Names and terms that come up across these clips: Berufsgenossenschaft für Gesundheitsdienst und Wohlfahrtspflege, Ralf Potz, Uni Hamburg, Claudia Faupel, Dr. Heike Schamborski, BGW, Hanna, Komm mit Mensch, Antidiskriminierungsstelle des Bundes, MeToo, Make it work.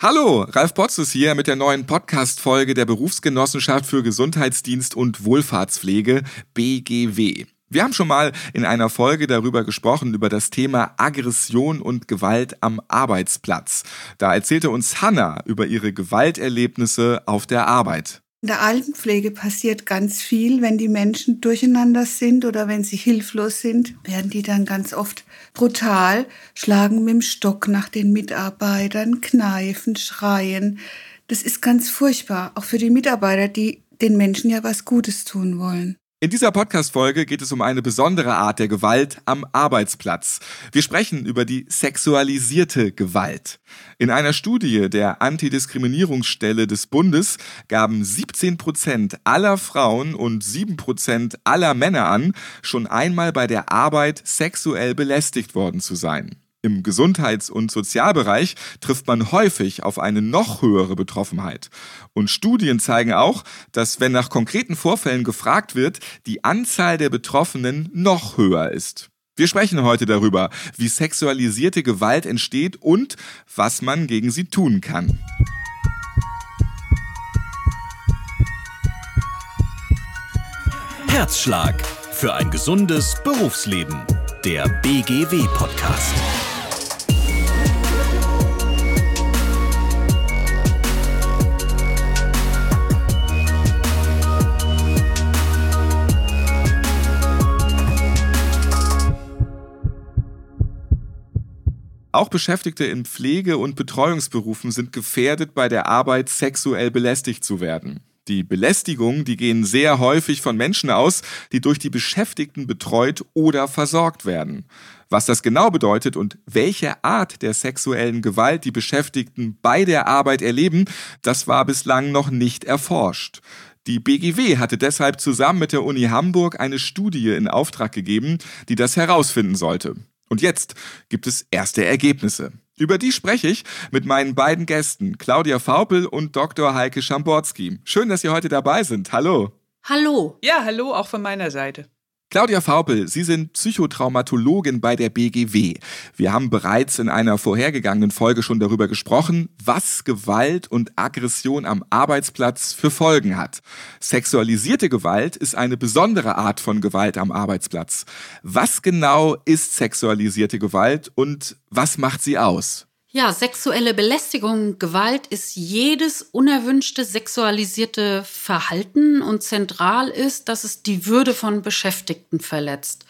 Hallo, Ralf Potz ist hier mit der neuen Podcast-Folge der Berufsgenossenschaft für Gesundheitsdienst und Wohlfahrtspflege, BGW. Wir haben schon mal in einer Folge darüber gesprochen, über das Thema Aggression und Gewalt am Arbeitsplatz. Da erzählte uns Hanna über ihre Gewalterlebnisse auf der Arbeit. In der Altenpflege passiert ganz viel, wenn die Menschen durcheinander sind oder wenn sie hilflos sind, werden die dann ganz oft brutal, schlagen mit dem Stock nach den Mitarbeitern, kneifen, schreien. Das ist ganz furchtbar, auch für die Mitarbeiter, die den Menschen ja was Gutes tun wollen. In dieser Podcast-Folge geht es um eine besondere Art der Gewalt am Arbeitsplatz. Wir sprechen über die sexualisierte Gewalt. In einer Studie der Antidiskriminierungsstelle des Bundes gaben 17% aller Frauen und 7% aller Männer an, schon einmal bei der Arbeit sexuell belästigt worden zu sein. Im Gesundheits- und Sozialbereich trifft man häufig auf eine noch höhere Betroffenheit. Und Studien zeigen auch, dass, wenn nach konkreten Vorfällen gefragt wird, die Anzahl der Betroffenen noch höher ist. Wir sprechen heute darüber, wie sexualisierte Gewalt entsteht und was man gegen sie tun kann. Herzschlag für ein gesundes Berufsleben. Der BGW-Podcast. Auch Beschäftigte in Pflege- und Betreuungsberufen sind gefährdet, bei der Arbeit sexuell belästigt zu werden. Die Belästigungen, die gehen sehr häufig von Menschen aus, die durch die Beschäftigten betreut oder versorgt werden. Was das genau bedeutet und welche Art der sexuellen Gewalt die Beschäftigten bei der Arbeit erleben, das war bislang noch nicht erforscht. Die BGW hatte deshalb zusammen mit der Uni Hamburg eine Studie in Auftrag gegeben, die das herausfinden sollte. Und jetzt gibt es erste Ergebnisse. Über die spreche ich mit meinen beiden Gästen, Claudia Faupel und Dr. Heike Schamborski. Schön, dass Sie heute dabei sind. Hallo. Hallo. Ja, hallo, auch von meiner Seite. Claudia Faupel, Sie sind Psychotraumatologin bei der BGW. Wir haben bereits in einer vorhergegangenen Folge schon darüber gesprochen, was Gewalt und Aggression am Arbeitsplatz für Folgen hat. Sexualisierte Gewalt ist eine besondere Art von Gewalt am Arbeitsplatz. Was genau ist sexualisierte Gewalt und was macht sie aus? Ja, sexuelle Belästigung, Gewalt ist jedes unerwünschte sexualisierte Verhalten und zentral ist, dass es die Würde von Beschäftigten verletzt.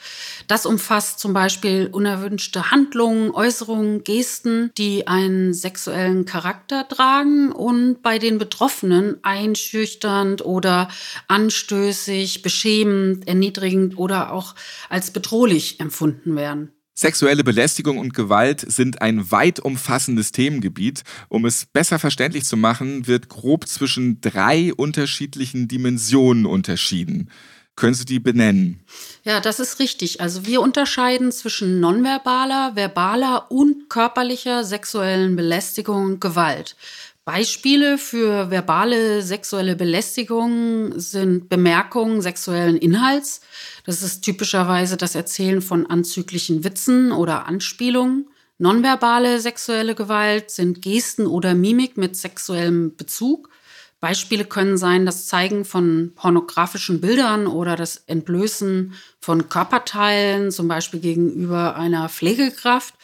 Das umfasst zum Beispiel unerwünschte Handlungen, Äußerungen, Gesten, die einen sexuellen Charakter tragen und bei den Betroffenen einschüchternd oder anstößig, beschämend, erniedrigend oder auch als bedrohlich empfunden werden. Sexuelle Belästigung und Gewalt sind ein weit umfassendes Themengebiet. Um es besser verständlich zu machen, wird grob zwischen 3 unterschiedlichen Dimensionen unterschieden. Können Sie die benennen? Ja, das ist richtig. Also wir unterscheiden zwischen nonverbaler, verbaler und körperlicher sexuellen Belästigung und Gewalt. Beispiele für verbale sexuelle Belästigung sind Bemerkungen sexuellen Inhalts. Das ist typischerweise das Erzählen von anzüglichen Witzen oder Anspielungen. Nonverbale sexuelle Gewalt sind Gesten oder Mimik mit sexuellem Bezug. Beispiele können sein das Zeigen von pornografischen Bildern oder das Entblößen von Körperteilen, zum Beispiel gegenüber einer Pflegekraft.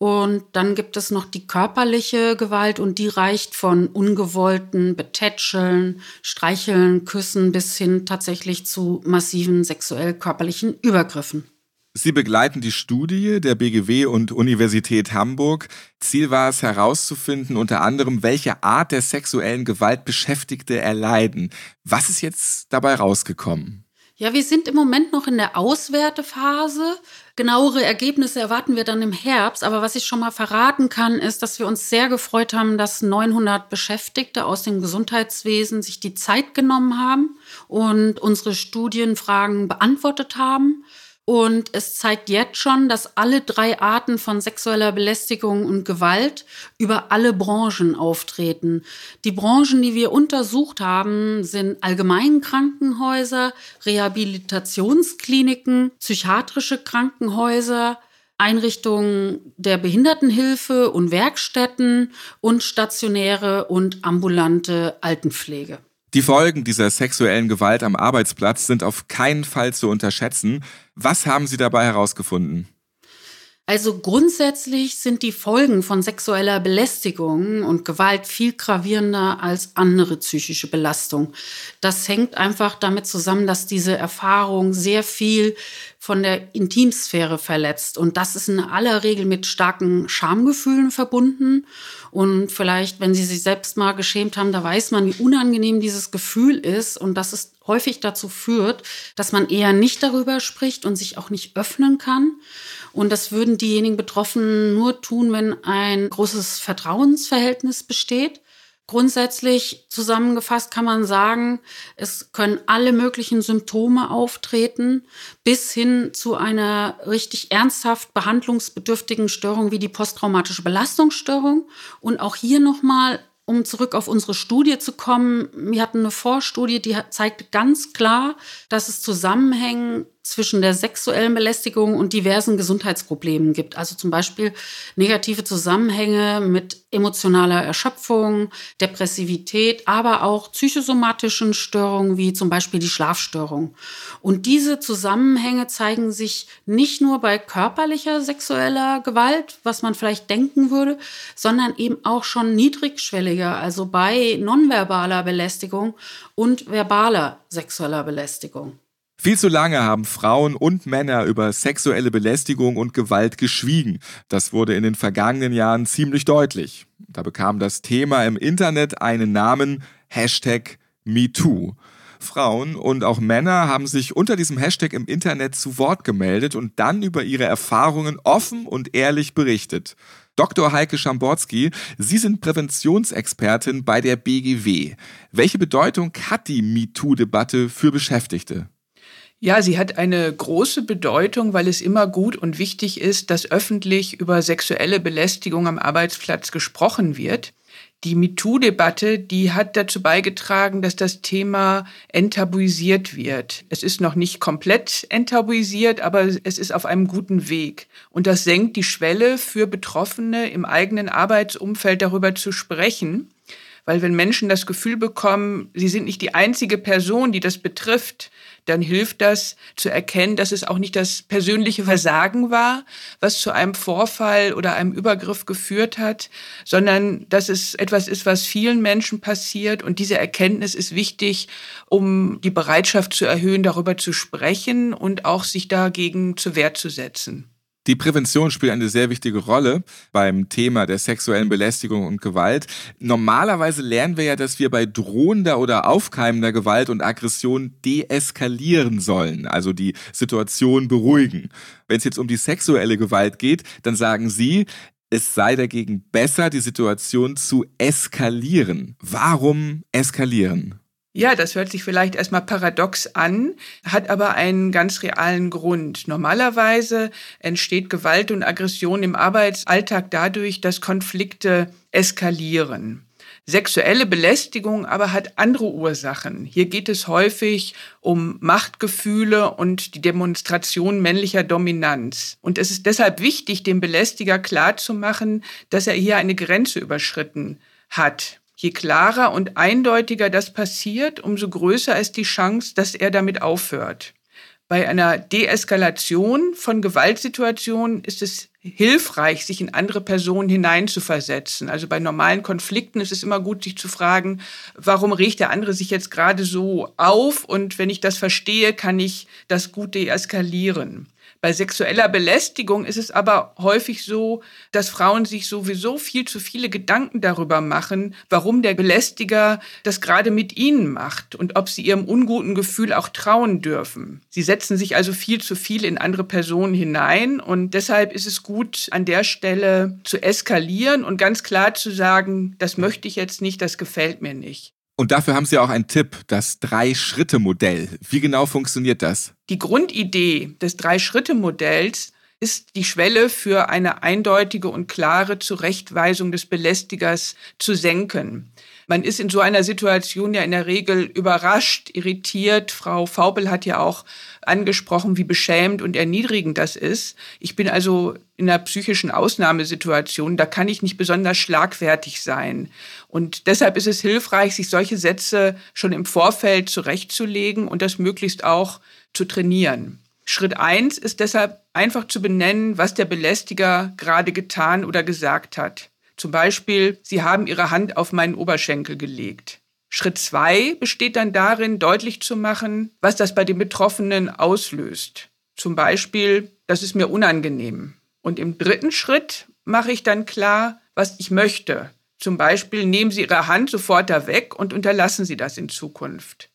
Und dann gibt es noch die körperliche Gewalt und die reicht von ungewollten Betätscheln, Streicheln, Küssen bis hin tatsächlich zu massiven sexuell-körperlichen Übergriffen. Sie begleiten die Studie der BGW und Universität Hamburg. Ziel war es herauszufinden, unter anderem, welche Art der sexuellen Gewalt Beschäftigte erleiden. Was ist jetzt dabei rausgekommen? Ja, wir sind im Moment noch in der Auswertephase. Genauere Ergebnisse erwarten wir dann im Herbst. Aber was ich schon mal verraten kann, ist, dass wir uns sehr gefreut haben, dass 900 Beschäftigte aus dem Gesundheitswesen sich die Zeit genommen haben und unsere Studienfragen beantwortet haben. Und es zeigt jetzt schon, dass alle 3 Arten von sexueller Belästigung und Gewalt über alle Branchen auftreten. Die Branchen, die wir untersucht haben, sind allgemeine Krankenhäuser, Rehabilitationskliniken, psychiatrische Krankenhäuser, Einrichtungen der Behindertenhilfe und Werkstätten und stationäre und ambulante Altenpflege. Die Folgen dieser sexuellen Gewalt am Arbeitsplatz sind auf keinen Fall zu unterschätzen. Was haben Sie dabei herausgefunden? Also grundsätzlich sind die Folgen von sexueller Belästigung und Gewalt viel gravierender als andere psychische Belastung. Das hängt einfach damit zusammen, dass diese Erfahrung sehr viel von der Intimsphäre verletzt. Und das ist in aller Regel mit starken Schamgefühlen verbunden. Und vielleicht, wenn Sie sich selbst mal geschämt haben, da weiß man, wie unangenehm dieses Gefühl ist. Und das ist häufig dazu führt, dass man eher nicht darüber spricht und sich auch nicht öffnen kann. Und das würden diejenigen Betroffenen nur tun, wenn ein großes Vertrauensverhältnis besteht. Grundsätzlich zusammengefasst kann man sagen, es können alle möglichen Symptome auftreten, bis hin zu einer richtig ernsthaft behandlungsbedürftigen Störung wie die posttraumatische Belastungsstörung. Und auch hier nochmal, um zurück auf unsere Studie zu kommen, wir hatten eine Vorstudie, die zeigte ganz klar, dass es Zusammenhänge zwischen der sexuellen Belästigung und diversen Gesundheitsproblemen gibt. Also zum Beispiel negative Zusammenhänge mit emotionaler Erschöpfung, Depressivität, aber auch psychosomatischen Störungen wie zum Beispiel die Schlafstörung. Und diese Zusammenhänge zeigen sich nicht nur bei körperlicher sexueller Gewalt, was man vielleicht denken würde, sondern eben auch schon niedrigschwelliger, also bei nonverbaler Belästigung und verbaler sexueller Belästigung. Viel zu lange haben Frauen und Männer über sexuelle Belästigung und Gewalt geschwiegen. Das wurde in den vergangenen Jahren ziemlich deutlich. Da bekam das Thema im Internet einen Namen, #MeToo. Frauen und auch Männer haben sich unter diesem Hashtag im Internet zu Wort gemeldet und dann über ihre Erfahrungen offen und ehrlich berichtet. Dr. Heike Schamborski, Sie sind Präventionsexpertin bei der BGW. Welche Bedeutung hat die MeToo-Debatte für Beschäftigte? Ja, sie hat eine große Bedeutung, weil es immer gut und wichtig ist, dass öffentlich über sexuelle Belästigung am Arbeitsplatz gesprochen wird. Die MeToo-Debatte, die hat dazu beigetragen, dass das Thema enttabuisiert wird. Es ist noch nicht komplett enttabuisiert, aber es ist auf einem guten Weg. Und das senkt die Schwelle für Betroffene im eigenen Arbeitsumfeld darüber zu sprechen. Weil wenn Menschen das Gefühl bekommen, sie sind nicht die einzige Person, die das betrifft, dann hilft das zu erkennen, dass es auch nicht das persönliche Versagen war, was zu einem Vorfall oder einem Übergriff geführt hat, sondern dass es etwas ist, was vielen Menschen passiert. Und diese Erkenntnis ist wichtig, um die Bereitschaft zu erhöhen, darüber zu sprechen und auch sich dagegen zur Wehr zu setzen. Die Prävention spielt eine sehr wichtige Rolle beim Thema der sexuellen Belästigung und Gewalt. Normalerweise lernen wir ja, dass wir bei drohender oder aufkeimender Gewalt und Aggression deeskalieren sollen, also die Situation beruhigen. Wenn es jetzt um die sexuelle Gewalt geht, dann sagen Sie, es sei dagegen besser, die Situation zu eskalieren. Warum eskalieren? Ja, das hört sich vielleicht erstmal paradox an, hat aber einen ganz realen Grund. Normalerweise entsteht Gewalt und Aggression im Arbeitsalltag dadurch, dass Konflikte eskalieren. Sexuelle Belästigung aber hat andere Ursachen. Hier geht es häufig um Machtgefühle und die Demonstration männlicher Dominanz. Und es ist deshalb wichtig, dem Belästiger klarzumachen, dass er hier eine Grenze überschritten hat. Je klarer und eindeutiger das passiert, umso größer ist die Chance, dass er damit aufhört. Bei einer Deeskalation von Gewaltsituationen ist es hilfreich, sich in andere Personen hineinzuversetzen. Also bei normalen Konflikten ist es immer gut, sich zu fragen, warum regt der andere sich jetzt gerade so auf? Und wenn ich das verstehe, kann ich das gut deeskalieren. Bei sexueller Belästigung ist es aber häufig so, dass Frauen sich sowieso viel zu viele Gedanken darüber machen, warum der Belästiger das gerade mit ihnen macht und ob sie ihrem unguten Gefühl auch trauen dürfen. Sie setzen sich also viel zu viel in andere Personen hinein und deshalb ist es gut, an der Stelle zu eskalieren und ganz klar zu sagen, das möchte ich jetzt nicht, das gefällt mir nicht. Und dafür haben Sie auch einen Tipp, das 3-Schritte-Modell. Wie genau funktioniert das? Die Grundidee des 3-Schritte-Modells ist die Schwelle für eine eindeutige und klare Zurechtweisung des Belästigers zu senken. Man ist in so einer Situation ja in der Regel überrascht, irritiert. Frau Faupel hat ja auch angesprochen, wie beschämend und erniedrigend das ist. Ich bin also in einer psychischen Ausnahmesituation, da kann ich nicht besonders schlagfertig sein. Und deshalb ist es hilfreich, sich solche Sätze schon im Vorfeld zurechtzulegen und das möglichst auch zu trainieren. Schritt 1 ist deshalb einfach zu benennen, was der Belästiger gerade getan oder gesagt hat. Zum Beispiel, Sie haben Ihre Hand auf meinen Oberschenkel gelegt. Schritt 2 besteht dann darin, deutlich zu machen, was das bei dem Betroffenen auslöst. Zum Beispiel, das ist mir unangenehm. Und im dritten Schritt mache ich dann klar, was ich möchte. Zum Beispiel, nehmen Sie Ihre Hand sofort da weg und unterlassen Sie das in Zukunft.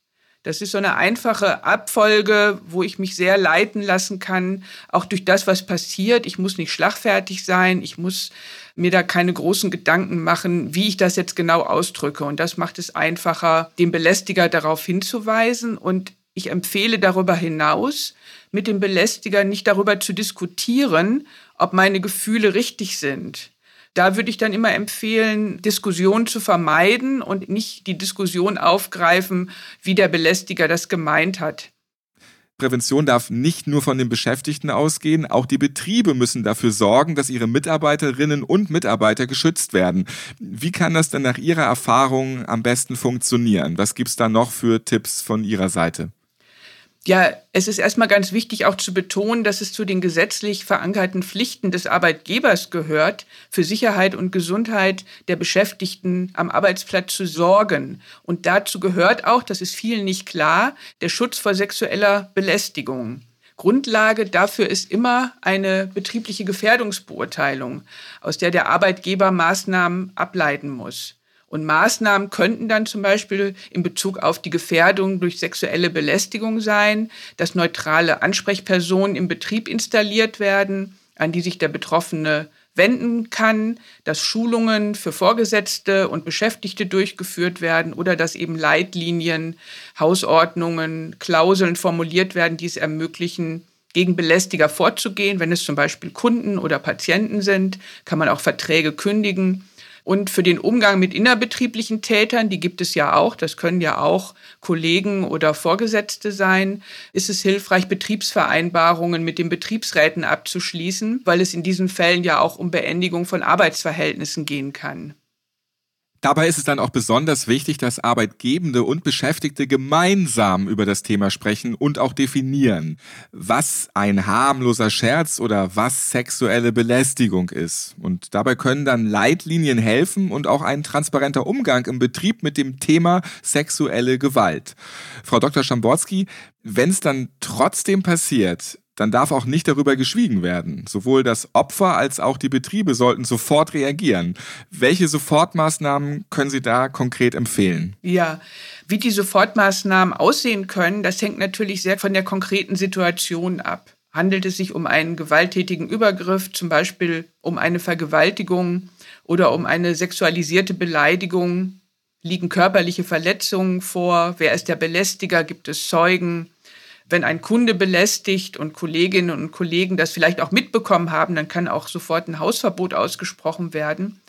Das ist so eine einfache Abfolge, wo ich mich sehr leiten lassen kann, auch durch das, was passiert. Ich muss nicht schlagfertig sein, ich muss mir da keine großen Gedanken machen, wie ich das jetzt genau ausdrücke. Und das macht es einfacher, den Belästiger darauf hinzuweisen. Und ich empfehle darüber hinaus, mit dem Belästiger nicht darüber zu diskutieren, ob meine Gefühle richtig sind. Da würde ich dann immer empfehlen, Diskussionen zu vermeiden und nicht die Diskussion aufgreifen, wie der Belästiger das gemeint hat. Prävention darf nicht nur von den Beschäftigten ausgehen, auch die Betriebe müssen dafür sorgen, dass ihre Mitarbeiterinnen und Mitarbeiter geschützt werden. Wie kann das denn nach Ihrer Erfahrung am besten funktionieren? Was gibt es da noch für Tipps von Ihrer Seite? Ja, es ist erstmal ganz wichtig auch zu betonen, dass es zu den gesetzlich verankerten Pflichten des Arbeitgebers gehört, für Sicherheit und Gesundheit der Beschäftigten am Arbeitsplatz zu sorgen. Und dazu gehört auch, das ist vielen nicht klar, der Schutz vor sexueller Belästigung. Grundlage dafür ist immer eine betriebliche Gefährdungsbeurteilung, aus der der Arbeitgeber Maßnahmen ableiten muss. Und Maßnahmen könnten dann zum Beispiel in Bezug auf die Gefährdung durch sexuelle Belästigung sein, dass neutrale Ansprechpersonen im Betrieb installiert werden, an die sich der Betroffene wenden kann, dass Schulungen für Vorgesetzte und Beschäftigte durchgeführt werden oder dass eben Leitlinien, Hausordnungen, Klauseln formuliert werden, die es ermöglichen, gegen Belästiger vorzugehen. Wenn es zum Beispiel Kunden oder Patienten sind, kann man auch Verträge kündigen. Und für den Umgang mit innerbetrieblichen Tätern, die gibt es ja auch, das können ja auch Kollegen oder Vorgesetzte sein, ist es hilfreich, Betriebsvereinbarungen mit den Betriebsräten abzuschließen, weil es in diesen Fällen ja auch um Beendigung von Arbeitsverhältnissen gehen kann. Dabei ist es dann auch besonders wichtig, dass Arbeitgebende und Beschäftigte gemeinsam über das Thema sprechen und auch definieren, was ein harmloser Scherz oder was sexuelle Belästigung ist. Und dabei können dann Leitlinien helfen und auch ein transparenter Umgang im Betrieb mit dem Thema sexuelle Gewalt. Frau Dr. Schamborski, wenn es dann trotzdem passiert, dann darf auch nicht darüber geschwiegen werden. Sowohl das Opfer als auch die Betriebe sollten sofort reagieren. Welche Sofortmaßnahmen können Sie da konkret empfehlen? Ja, wie die Sofortmaßnahmen aussehen können, das hängt natürlich sehr von der konkreten Situation ab. Handelt es sich um einen gewalttätigen Übergriff, zum Beispiel um eine Vergewaltigung oder um eine sexualisierte Beleidigung? Liegen körperliche Verletzungen vor? Wer ist der Belästiger? Gibt es Zeugen? Wenn ein Kunde belästigt und Kolleginnen und Kollegen das vielleicht auch mitbekommen haben, dann kann auch sofort ein Hausverbot ausgesprochen werden.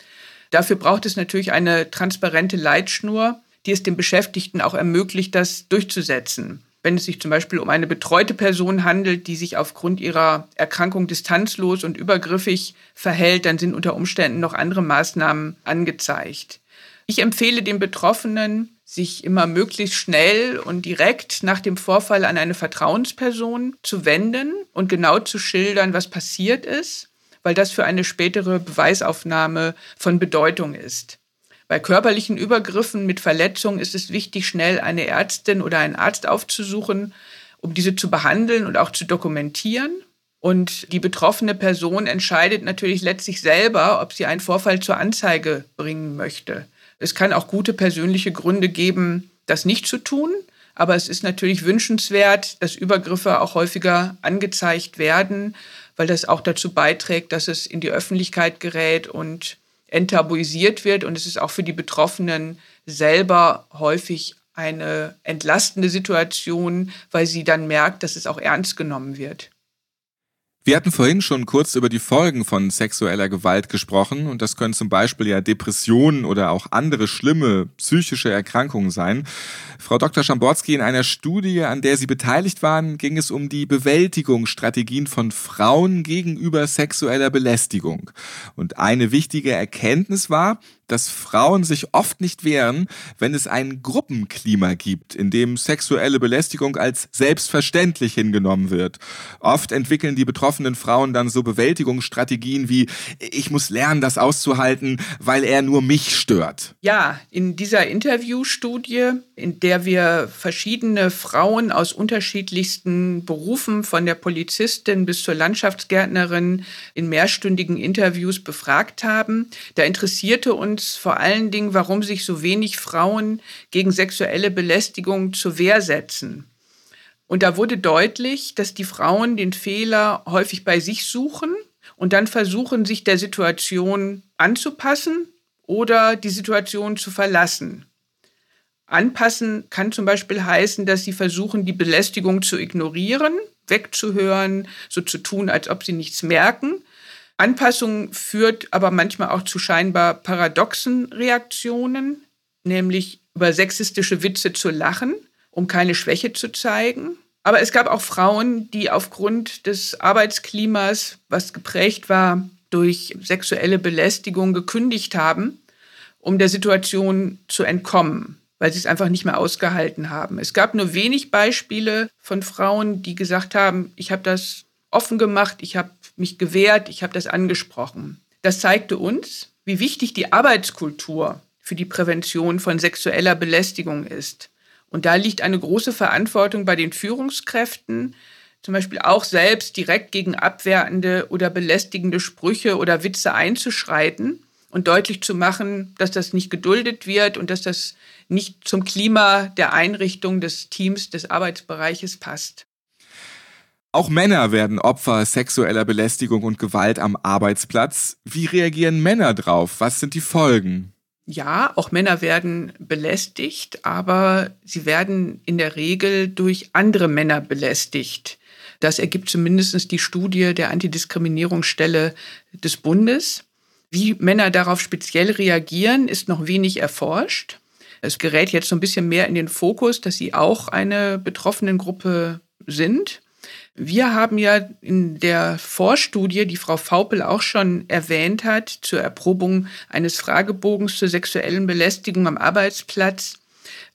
Dafür braucht es natürlich eine transparente Leitschnur, die es den Beschäftigten auch ermöglicht, das durchzusetzen. Wenn es sich zum Beispiel um eine betreute Person handelt, die sich aufgrund ihrer Erkrankung distanzlos und übergriffig verhält, dann sind unter Umständen noch andere Maßnahmen angezeigt. Ich empfehle den Betroffenen, sich immer möglichst schnell und direkt nach dem Vorfall an eine Vertrauensperson zu wenden und genau zu schildern, was passiert ist, weil das für eine spätere Beweisaufnahme von Bedeutung ist. Bei körperlichen Übergriffen mit Verletzungen ist es wichtig, schnell eine Ärztin oder einen Arzt aufzusuchen, um diese zu behandeln und auch zu dokumentieren. Und die betroffene Person entscheidet natürlich letztlich selber, ob sie einen Vorfall zur Anzeige bringen möchte. Es kann auch gute persönliche Gründe geben, das nicht zu tun, aber es ist natürlich wünschenswert, dass Übergriffe auch häufiger angezeigt werden, weil das auch dazu beiträgt, dass es in die Öffentlichkeit gerät und enttabuisiert wird. Und es ist auch für die Betroffenen selber häufig eine entlastende Situation, weil sie dann merkt, dass es auch ernst genommen wird. Wir hatten vorhin schon kurz über die Folgen von sexueller Gewalt gesprochen und das können zum Beispiel ja Depressionen oder auch andere schlimme psychische Erkrankungen sein. Frau Dr. Schamborski, in einer Studie, an der Sie beteiligt waren, ging es um die Bewältigungsstrategien von Frauen gegenüber sexueller Belästigung. Und eine wichtige Erkenntnis war, dass Frauen sich oft nicht wehren, wenn es ein Gruppenklima gibt, in dem sexuelle Belästigung als selbstverständlich hingenommen wird. Oft entwickeln die betroffenen Frauen dann so Bewältigungsstrategien wie, ich muss lernen, das auszuhalten, weil er nur mich stört. Ja, in dieser Interviewstudie, in der wir verschiedene Frauen aus unterschiedlichsten Berufen, von der Polizistin bis zur Landschaftsgärtnerin, in mehrstündigen Interviews befragt haben, da interessierte uns vor allen Dingen, warum sich so wenig Frauen gegen sexuelle Belästigung zur Wehr setzen. Und da wurde deutlich, dass die Frauen den Fehler häufig bei sich suchen und dann versuchen, sich der Situation anzupassen oder die Situation zu verlassen. Anpassen kann zum Beispiel heißen, dass sie versuchen, die Belästigung zu ignorieren, wegzuhören, so zu tun, als ob sie nichts merken. Anpassung führt aber manchmal auch zu scheinbar paradoxen Reaktionen, nämlich über sexistische Witze zu lachen, um keine Schwäche zu zeigen. Aber es gab auch Frauen, die aufgrund des Arbeitsklimas, was geprägt war durch sexuelle Belästigung, gekündigt haben, um der Situation zu entkommen, weil sie es einfach nicht mehr ausgehalten haben. Es gab nur wenig Beispiele von Frauen, die gesagt haben, ich habe das offen gemacht, ich habe mich gewehrt, ich habe das angesprochen. Das zeigte uns, wie wichtig die Arbeitskultur für die Prävention von sexueller Belästigung ist. Und da liegt eine große Verantwortung bei den Führungskräften, zum Beispiel auch selbst direkt gegen abwertende oder belästigende Sprüche oder Witze einzuschreiten und deutlich zu machen, dass das nicht geduldet wird und dass das nicht zum Klima der Einrichtung des Teams, des Arbeitsbereiches passt. Auch Männer werden Opfer sexueller Belästigung und Gewalt am Arbeitsplatz. Wie reagieren Männer drauf? Was sind die Folgen? Ja, auch Männer werden belästigt, aber sie werden in der Regel durch andere Männer belästigt. Das ergibt zumindest die Studie der Antidiskriminierungsstelle des Bundes. Wie Männer darauf speziell reagieren, ist noch wenig erforscht. Es gerät jetzt so ein bisschen mehr in den Fokus, dass sie auch eine betroffene Gruppe sind. Wir haben ja in der Vorstudie, die Frau Faupel auch schon erwähnt hat, zur Erprobung eines Fragebogens zur sexuellen Belästigung am Arbeitsplatz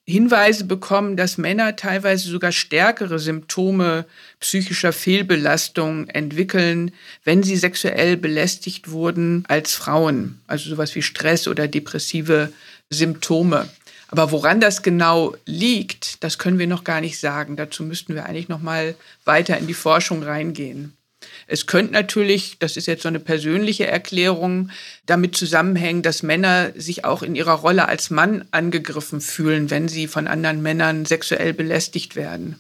Hinweise bekommen, dass Männer teilweise sogar stärkere Symptome psychischer Fehlbelastung entwickeln, wenn sie sexuell belästigt wurden, als Frauen. Also sowas wie Stress oder depressive Symptome. Aber woran das genau liegt, das können wir noch gar nicht sagen. Dazu müssten wir eigentlich noch mal weiter in die Forschung reingehen. Es könnte natürlich, das ist jetzt so eine persönliche Erklärung, damit zusammenhängen, dass Männer sich auch in ihrer Rolle als Mann angegriffen fühlen, wenn sie von anderen Männern sexuell belästigt werden.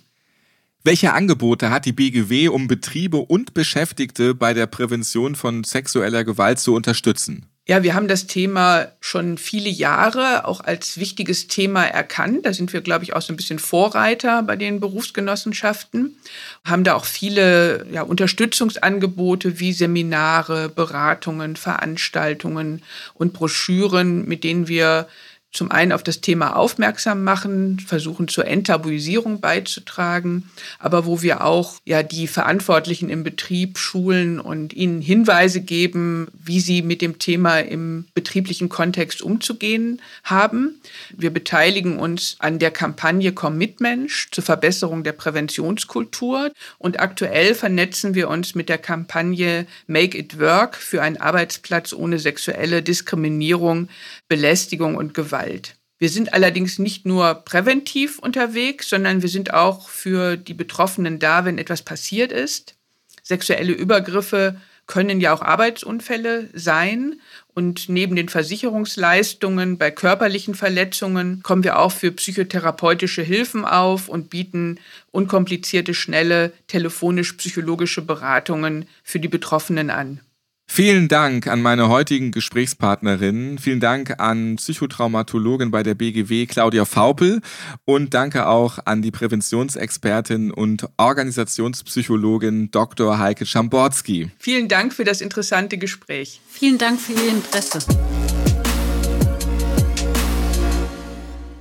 Welche Angebote hat die BGW, um Betriebe und Beschäftigte bei der Prävention von sexueller Gewalt zu unterstützen? Ja, wir haben das Thema schon viele Jahre auch als wichtiges Thema erkannt. Da sind wir, glaube ich, auch so ein bisschen Vorreiter bei den Berufsgenossenschaften. Haben da auch viele Unterstützungsangebote wie Seminare, Beratungen, Veranstaltungen und Broschüren, mit denen wir zum einen auf das Thema aufmerksam machen, versuchen zur Enttabuisierung beizutragen, aber wo wir auch die Verantwortlichen im Betrieb schulen und ihnen Hinweise geben, wie sie mit dem Thema im betrieblichen Kontext umzugehen haben. Wir beteiligen uns an der Kampagne Komm mit Mensch zur Verbesserung der Präventionskultur und aktuell vernetzen wir uns mit der Kampagne Make it work für einen Arbeitsplatz ohne sexuelle Diskriminierung, Belästigung und Gewalt. Wir sind allerdings nicht nur präventiv unterwegs, sondern wir sind auch für die Betroffenen da, wenn etwas passiert ist. Sexuelle Übergriffe können ja auch Arbeitsunfälle sein. Und neben den Versicherungsleistungen bei körperlichen Verletzungen kommen wir auch für psychotherapeutische Hilfen auf und bieten unkomplizierte, schnelle, telefonisch-psychologische Beratungen für die Betroffenen an. Vielen Dank an meine heutigen Gesprächspartnerinnen, vielen Dank an Psychotraumatologin bei der BGW Claudia Faupel und danke auch an die Präventionsexpertin und Organisationspsychologin Dr. Heike Schamborski. Vielen Dank für das interessante Gespräch. Vielen Dank für Ihr Interesse.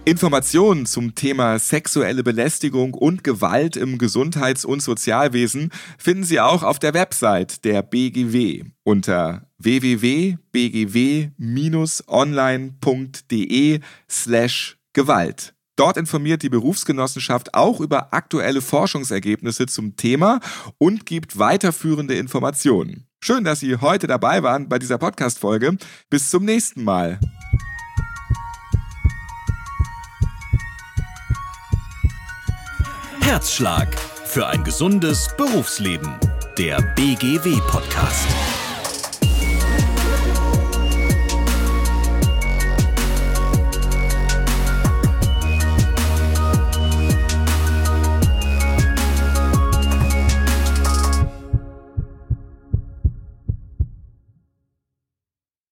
Informationen zum Thema sexuelle Belästigung und Gewalt im Gesundheits- und Sozialwesen finden Sie auch auf der Website der BGW unter www.bgw-online.de/Gewalt. Dort informiert die Berufsgenossenschaft auch über aktuelle Forschungsergebnisse zum Thema und gibt weiterführende Informationen. Schön, dass Sie heute dabei waren bei dieser Podcast-Folge. Bis zum nächsten Mal. Herzschlag für ein gesundes Berufsleben. Der BGW-Podcast.